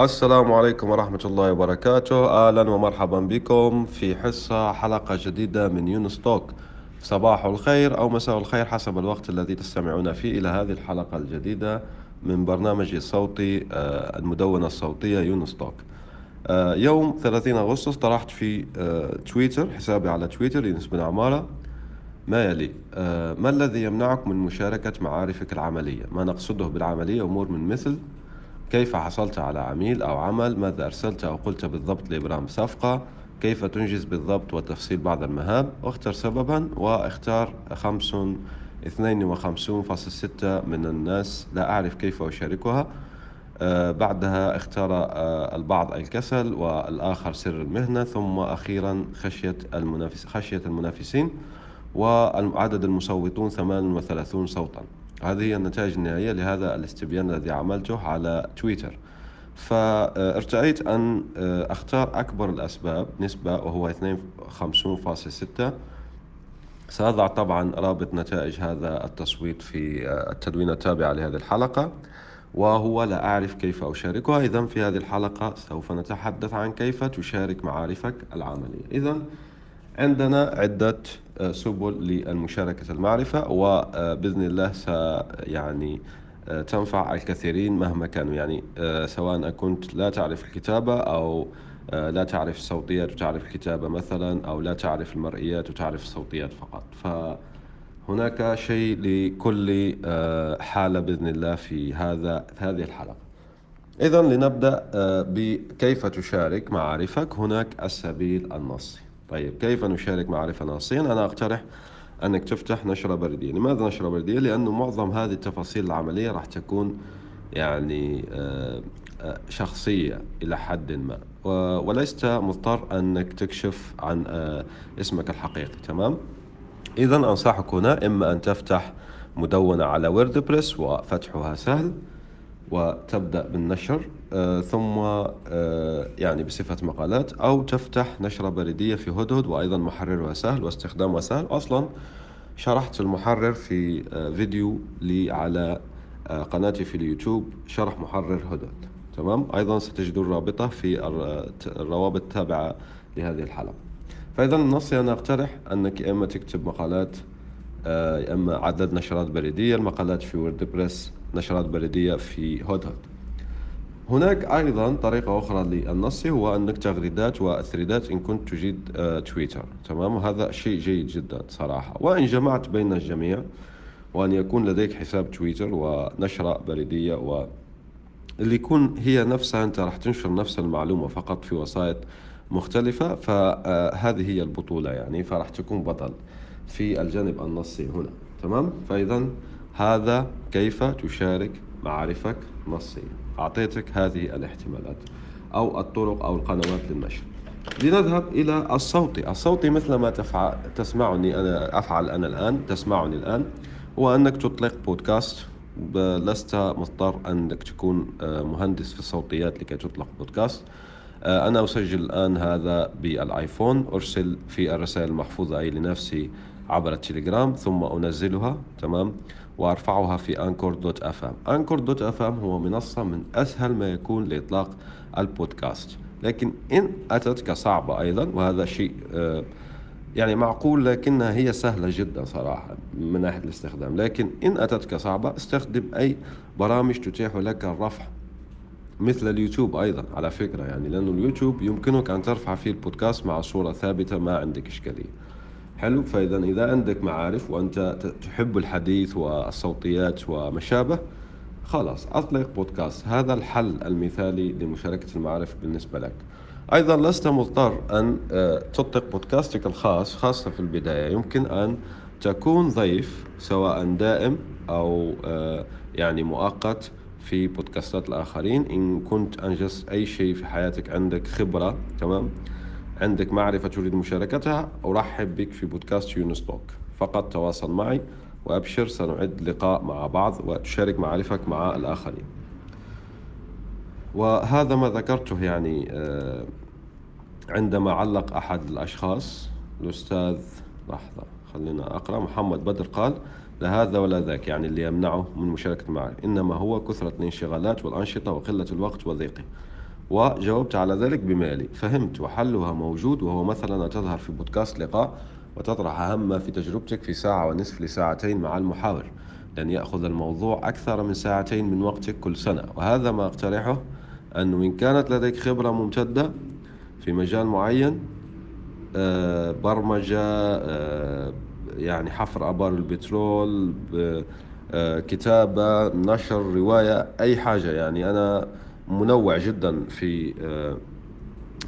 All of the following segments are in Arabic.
السلام عليكم ورحمة الله وبركاته، أهلا ومرحبا بكم في حلقة جديدة من يونس توك. صباح الخير أو مساء الخير حسب الوقت الذي تستمعون فيه إلى هذه الحلقة الجديدة من برنامج الصوتي المدونة الصوتية يونس توك. يوم 30 أغسطس طرحت في تويتر، حسابي على تويتر يونس بن عمارة، ما يلي: ما الذي يمنعك من مشاركة معارفك العملية؟ ما نقصده بالعملية أمور من مثل: كيف حصلت على عميل أو عمل؟ ماذا أرسلت أو قلت بالضبط لإبرام صفقة؟ كيف تنجز بالضبط وتفصيل بعض المهام؟ اختر سببا، واختار 52.6% من الناس لا أعرف كيف أشاركها. بعدها اختار البعض الكسل، والآخر سر المهنة، ثم أخيرا خشية المنافسين. وعدد المصوتون 38 صوتا. هذه هي النتائج النهائية لهذا الاستبيان الذي عملته على تويتر. فارتأيت أن أختار أكبر الأسباب نسبة، وهو 52.6%. سأضع طبعا رابط نتائج هذا التصويت في التدوين التابع لهذه الحلقة، وهو لا أعرف كيف أشاركها. إذن في هذه الحلقة سوف نتحدث عن كيف تشارك معارفك العملية. إذن عندنا عدة سبل للمشاركة المعرفة، وبإذن الله تنفع الكثيرين مهما كانوا، سواء كنت لا تعرف الكتابة أو لا تعرف الصوتيات وتعرف الكتابة مثلا، أو لا تعرف المرئيات وتعرف الصوتيات فقط. فهناك شيء لكل حالة بإذن الله في هذه الحلقة. إذن لنبدأ بكيف تشارك معارفك. هناك السبيل النصي. طيب، كيف نشارك معرفة نصيا؟ أنا أقترح أنك تفتح نشرة بردية. لماذا نشرة بردية؟ لأنه معظم هذه التفاصيل العملية راح تكون شخصية إلى حد ما، وليست مضطر أنك تكشف عن اسمك الحقيقي. تمام؟ إذا أنصحك هنا إما أن تفتح مدونة على ووردبريس، وفتحها سهل، وتبدأ بالنشر ثم بصفة مقالات، أو تفتح نشرة بريدية في هودهود، وأيضا محررها سهل واستخدامها سهل. أصلا شرحت المحرر في فيديو لي على قناتي في اليوتيوب، شرح محرر هودهود. تمام؟ أيضا ستجدوا الرابطة في الروابط التابعة لهذه الحلقة. فإذا النص، أنا أقترح أنك إما تكتب مقالات، إما عدد نشرات بريدية. المقالات في ووردبريس، نشرات بريدية في هودهود. هناك أيضا طريقة أخرى للنص، هو أنك تغريدات وأثريدات إن كنت تجيد تويتر. تمام؟ هذا شيء جيد جدا صراحة. وإن جمعت بين الجميع، وأن يكون لديك حساب تويتر ونشرة بريدية، اللي يكون هي نفسها، أنت راح تنشر نفس المعلومة فقط في وسائط مختلفة. فهذه هي البطولة، فراح تكون بطل في الجانب النصي هنا. تمام؟ فإذا هذا كيف تشارك معرفك نصيا. أعطيتك هذه الاحتمالات أو الطرق أو القنوات للنشر. لنذهب إلى الصوتي. الصوتي مثل ما تسمعني الآن، هو أنك تطلق بودكاست. لست مضطر أنك تكون مهندس في الصوتيات لكي تطلق بودكاست. أنا أسجل الآن هذا بالآيفون، أرسل في الرسائل المحفوظة أي لنفسي عبر التليجرام، ثم أنزلها. تمام؟ وأرفعها في anchor.fm. anchor.fm هو منصة من أسهل ما يكون لإطلاق البودكاست، لكن إن أتتك صعبة أيضا، وهذا شيء معقول، لكنها هي سهلة جدا صراحة من ناحية الاستخدام. لكن إن أتتك صعبة، استخدم أي برامج تتيح لك الرفع، مثل اليوتيوب أيضا على فكرة، لأن اليوتيوب يمكنك أن ترفع فيه البودكاست مع صورة ثابتة، ما عندك إشكالية. حلو. فإذا إذا عندك معارف وأنت تحب الحديث والصوتيات وما شابه، خلاص أطلق بودكاست. هذا الحل المثالي لمشاركة المعارف بالنسبة لك. أيضا لست مضطر أن تطلق بودكاستك الخاص، خاصة في البداية. يمكن أن تكون ضيف، سواء دائم أو مؤقت، في بودكاستات الآخرين. إن كنت أنجزت أي شيء في حياتك، عندك خبرة، تمام، عندك معرفة تريد مشاركتها، أرحب بك في بودكاست يونس توك. فقط تواصل معي وأبشر سنعد لقاء مع بعض وتشارك معرفك مع الآخرين. وهذا ما ذكرته يعني عندما علق أحد الأشخاص الأستاذ، لحظة خلينا أقرأ، محمد بدر قال: لا هذا ولا ذاك، يعني اللي يمنعه من مشاركة معي إنما هو كثرة الانشغالات والأنشطة وقلة الوقت وضيقه. وجاوبت على ذلك بما يلي: فهمت، وحلها موجود، وهو مثلا تظهر في بودكاست لقاء وتطرح أهم في تجربتك في ساعة ونصف لساعتين مع المحاور، لأن يأخذ الموضوع أكثر من ساعتين من وقتك كل سنة. وهذا ما أقترحه، أنه إن كانت لديك خبرة ممتدة في مجال معين، برمجة، يعني حفر آبار البترول، كتابة، نشر، رواية، أي حاجة، يعني أنا منوع جدا في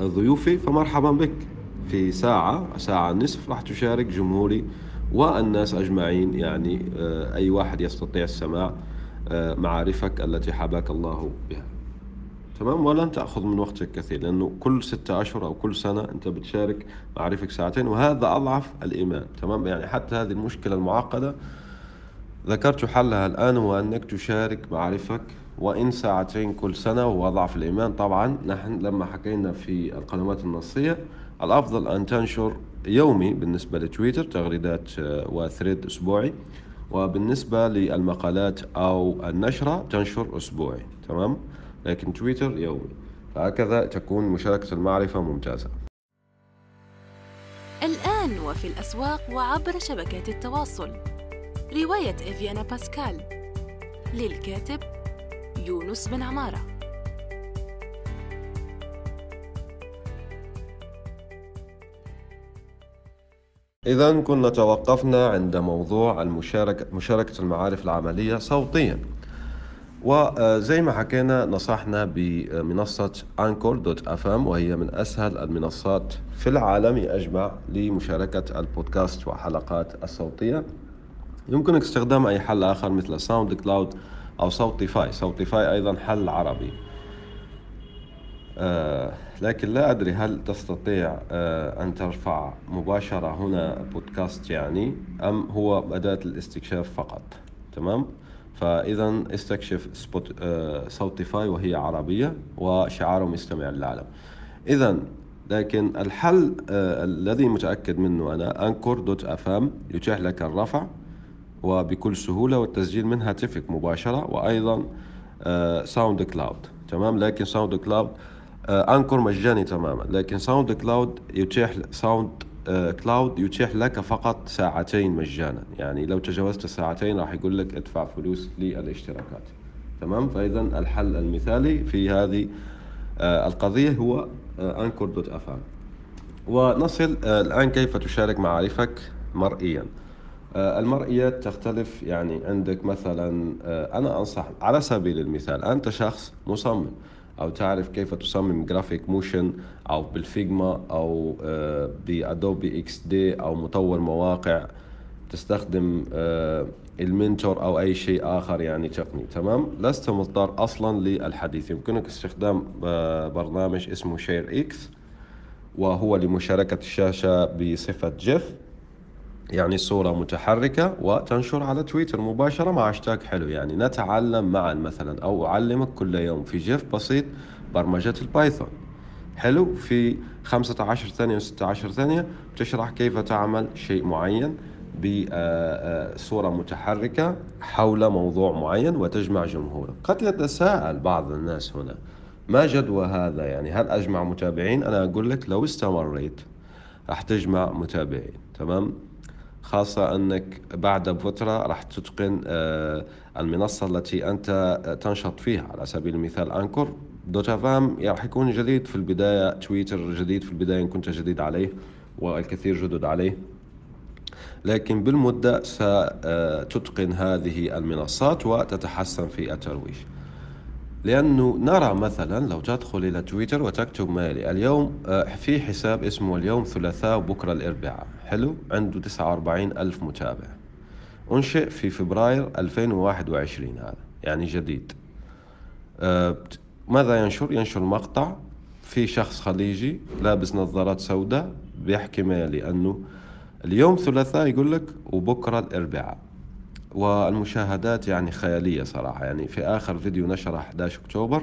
ضيوفي، فمرحبا بك في ساعة نصف راح تشارك جمهوري والناس أجمعين، يعني أي واحد يستطيع السماع معارفك التي حباك الله بها، تمام، ولن تأخذ من وقتك كثير، لأنه كل 6 أشهر أو كل سنة أنت بتشارك معارفك ساعتين، وهذا أضعف الإيمان، تمام. يعني حتى هذه المشكلة المعقدة ذكرت حلها الآن، وأنك تشارك معارفك وإن ساعتين كل سنة، وأضعف الإيمان طبعا. نحن لما حكينا في القنوات النصية الأفضل أن تنشر يومي بالنسبة لتويتر تغريدات وثريد أسبوعي، وبالنسبة للمقالات أو النشرة تنشر أسبوعي، تمام، لكن تويتر يومي، فهكذا تكون مشاركة المعرفة ممتازة. الآن وفي الأسواق وعبر شبكات التواصل، رواية إيفيانا باسكال للكاتب يونس بن عمارة. إذن كنا توقفنا عند موضوع مشاركة المعارف العملية صوتيا، وزي ما حكينا نصحنا بمنصة anchor.fm، وهي من أسهل المنصات في العالم أجمع لمشاركة البودكاست وحلقات الصوتية. يمكنك استخدام أي حل آخر مثل SoundCloud أو Soundify أيضا حل عربي، لكن لا أدري هل تستطيع أن ترفع مباشرة هنا بودكاست، يعني أم هو أداة الاستكشاف فقط، تمام. فإذا استكشف ساونديفاي وهي عربية وشعارهم يستمع للعالم. إذا لكن الحل الذي متأكد منه أنا anchor.fm يتيح لك الرفع وبكل سهولة والتسجيل من هاتفك مباشرة، وأيضا ساوند كلاود، تمام. لكن ساوند كلاود أنكور مجاني تماما، لكن ساوند كلاود يتيح لك فقط ساعتين مجانا، يعني لو تجاوزت الساعتين راح يقول لك ادفع فلوس للاشتراكات، تمام. فإذا الحل المثالي في هذه القضية هو anchor.fm. ونصل الآن كيف تشارك معارفك مرئيا. المرئيات تختلف، يعني عندك مثلا أنا أنصح على سبيل المثال، أنت شخص مصمم أو تعرف كيف تصمم جرافيك موشن أو بالفيجما أو بأدوبي إكس دي، أو مطور مواقع تستخدم المنتور أو أي شيء آخر يعني تقني، تمام، لست مضطر أصلا للحديث. يمكنك استخدام برنامج اسمه شير إكس، وهو لمشاركة الشاشة بصفة جيف، يعني صورة متحركة، وتنشر على تويتر مباشرة مع هاشتاج حلو، يعني نتعلم معا مثلا، أو أعلمك كل يوم في جيف بسيط برمجة البايثون، حلو، في 15 ثانية و 16 ثانية بتشرح كيف تعمل شيء معين بصورة متحركة حول موضوع معين وتجمع جمهورك. قد يتساءل بعض الناس هنا: ما جدوى هذا؟ يعني هل أجمع متابعين؟ أنا أقول لك لو استمريت راح تجمع متابعين، تمام، خاصة أنك بعد فترة راح تتقن المنصة التي أنت تنشط فيها. على سبيل المثال أنكور دوت أفام راح يكون جديد في البداية، تويتر جديد في البداية إن كنت جديد عليه، والكثير جدد عليه، لكن بالمدة ستتقن هذه المنصات وتتحسن في الترويج. لأنه نرى مثلا لو تدخل إلى تويتر وتكتب مالي اليوم في حساب اسمه اليوم ثلاثاء وبكرة الأربعاء، حلو، عنده 49,000 متابع، أنشئ في فبراير 2021، هذا يعني جديد، ماذا ينشر؟ ينشر مقطع في شخص خليجي لابس نظارات سوداء بيحكي مالي أنه اليوم ثلاثاء يقول لك وبكرة الأربعاء، والمشاهدات يعني خيالية صراحة. يعني في آخر فيديو نشره 11 أكتوبر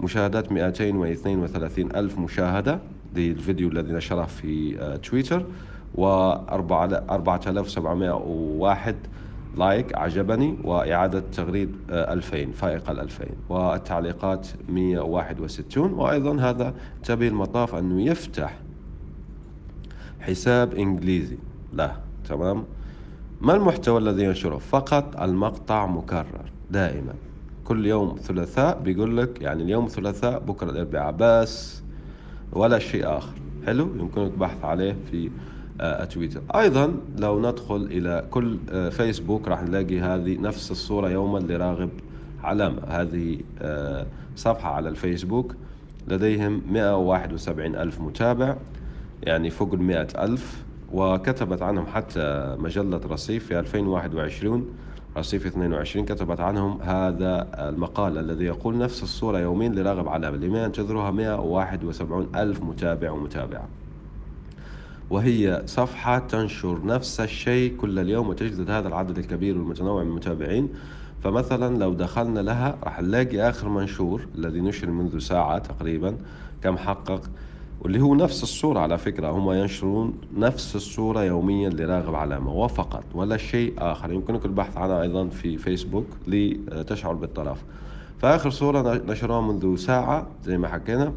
مشاهدات 232,000 مشاهدة، دي الفيديو الذي نشره في تويتر، و4701 لايك عجبني، وإعادة تغريد 2000 فائق 2000، والتعليقات 161. وأيضا هذا تبي المطاف أنه يفتح حساب إنجليزي له. تمام، ما المحتوى الذي ينشره؟ فقط المقطع مكرر دائما، كل يوم ثلاثاء بيقول لك يعني اليوم ثلاثاء بكرة الأربعاء بس، ولا شيء آخر. حلو، يمكنك البحث عليه في تويتر. أيضا لو ندخل إلى كل فيسبوك راح نلاقي هذه نفس الصورة يوما لراغب علامة. هذه صفحة على الفيسبوك لديهم 171,000 متابع، يعني فوق 100,000. وكتبت عنهم حتى مجلة رصيف في 2021 رصيف 22 كتبت عنهم هذا المقال الذي يقول نفس الصورة يومين لراغب علامة، لما ينتظرها 171,000 متابع ومتابعة، وهي صفحة تنشر نفس الشيء كل اليوم وتجذب هذا العدد الكبير والمتنوع من المتابعين. فمثلا لو دخلنا لها راح نلاقي آخر منشور الذي نشر منذ ساعة تقريبا كم حقق، واللي هو نفس الصورة. على فكرة هم ينشرون نفس الصورة يوميا لراغب علامة وفقط، ولا شيء آخر. يمكنك البحث عنها أيضا في فيسبوك لتشعر بالطرف. فآخر صورة نشروها منذ ساعة زي ما حكينا،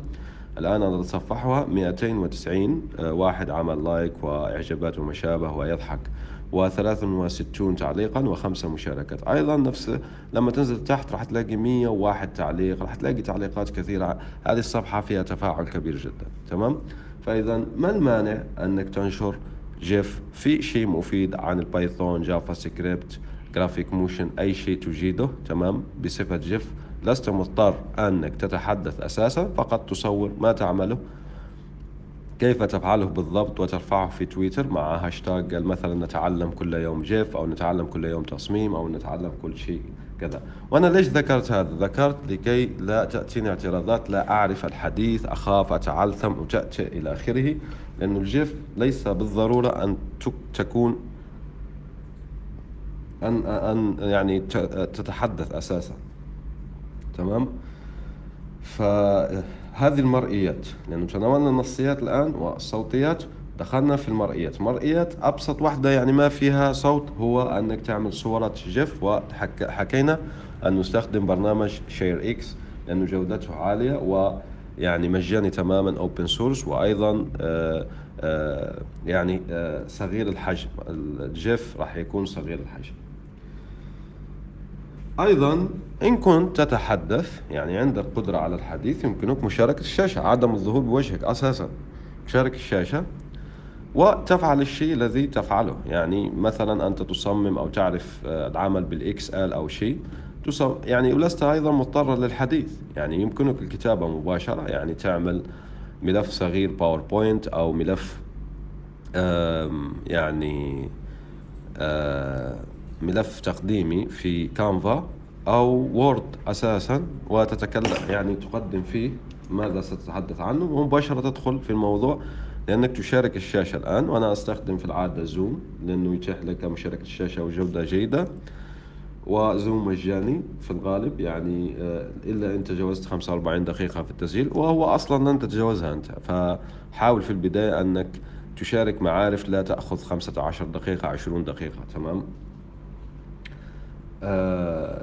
الآن أنا أتصفحها 290 واحد عمل لايك وإعجابات وما شابه ويضحك، و63 تعليقا و5 مشاركات. أيضا نفس لما تنزل تحت راح تلاقي 101 تعليق، راح تلاقي تعليقات كثيرة. هذه الصفحة فيها تفاعل كبير جدا. تمام، فإذا ما المانع أنك تنشر جيف في شيء مفيد عن البايثون، جافا سكريبت، جرافيك موشن، أي شيء تجيده. تمام، بصفة جيف لست مضطر أنك تتحدث أساسا، فقط تصور ما تعمله كيف تفعله بالضبط وترفعه في تويتر مع هاشتاج مثلا نتعلم كل يوم جيف، أو نتعلم كل يوم تصميم، أو نتعلم كل شيء كذا. وأنا ليش ذكرت هذا؟ ذكرت لكي لا تأتيني اعتراضات، لا أعرف الحديث، أخاف أتعلم وتأتي إلى آخره، لأن الجيف ليس بالضرورة أن تكون أن يعني تتحدث أساسا. تمام، فهذه المرئيات، لأنه تناولنا النصيات الآن والصوتيات، دخلنا في المرئيات. مرئيات أبسط واحدة يعني ما فيها صوت، هو أنك تعمل صورة جيف. وحكينا أن نستخدم برنامج شير إكس لأنه جودته عالية ويعني مجاني تماما، أوبن سورس، وأيضا يعني صغير الحجم. الجيف راح يكون صغير الحجم. أيضا إن كنت تتحدث يعني عندك قدرة على الحديث، يمكنك مشاركة الشاشة، عدم الظهور بوجهك أساسا، تشارك الشاشة وتفعل الشيء الذي تفعله. يعني مثلا أنت تصمم أو تعرف العمل بالإكس آل أو شيء، يعني ولست أيضا مضطرا للحديث. يعني يمكنك الكتابة مباشرة، يعني تعمل ملف صغير باوربوينت أو ملف ملف تقديمي في كانفا أو وورد أساساً، وتتكلم يعني تقدم فيه ماذا ستتحدث عنه، ومباشرة تدخل في الموضوع لأنك تشارك الشاشة الآن. وأنا أستخدم في العادة زوم لأنه يتيح لك مشاركة الشاشة وجودة جيدة، وزوم مجاني في الغالب، يعني إلا أنت تجاوزت 45 دقيقة في التسجيل، وهو أصلاً لن تتجاوزها أنت. فحاول في البداية أنك تشارك معارف لا تأخذ 15 دقيقة 20 دقيقة. تمام،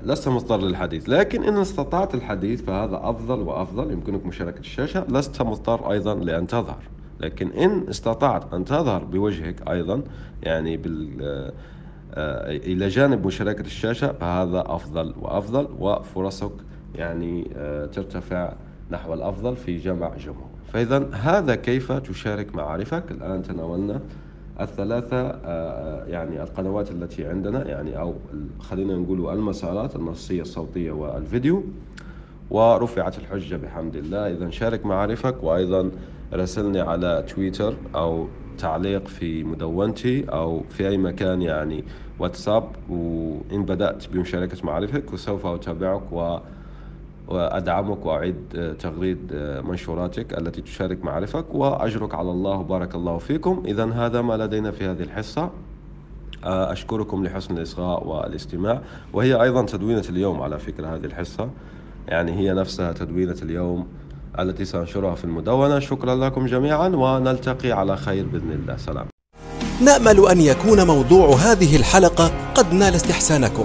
لست مضطر للحديث، لكن إن استطعت الحديث فهذا أفضل وأفضل. يمكنك مشاركة الشاشة، لست مضطر أيضا لأن تظهر. لكن إن استطعت أن تظهر بوجهك أيضا يعني إلى جانب مشاركة الشاشة، فهذا أفضل وأفضل، وفرصك يعني ترتفع نحو الأفضل في جمع جمهور. فإذا هذا كيف تشارك معارفك. الآن تناولنا الثلاثة يعني القنوات التي عندنا، يعني أو خلينا نقول المسارات النصية الصوتية والفيديو، ورفعت الحجة بحمد الله. إذا شارك معارفك، وأيضا راسلني على تويتر أو تعليق في مدونتي أو في أي مكان يعني واتساب، وإن بدأت بمشاركة معارفك وسوف أتابعك وأدعمك وأعيد تغريد منشوراتك التي تشارك معرفك، وأجرك على الله وبارك الله فيكم. إذن هذا ما لدينا في هذه الحصة، أشكركم لحسن الإصغاء والاستماع. وهي أيضا تدوينة اليوم على فكرة، هذه الحصة يعني هي نفسها تدوينة اليوم التي سأنشرها في المدونة. شكرا لكم جميعا، ونلتقي على خير بإذن الله. سلام. نأمل أن يكون موضوع هذه الحلقة قد نال استحسانكم.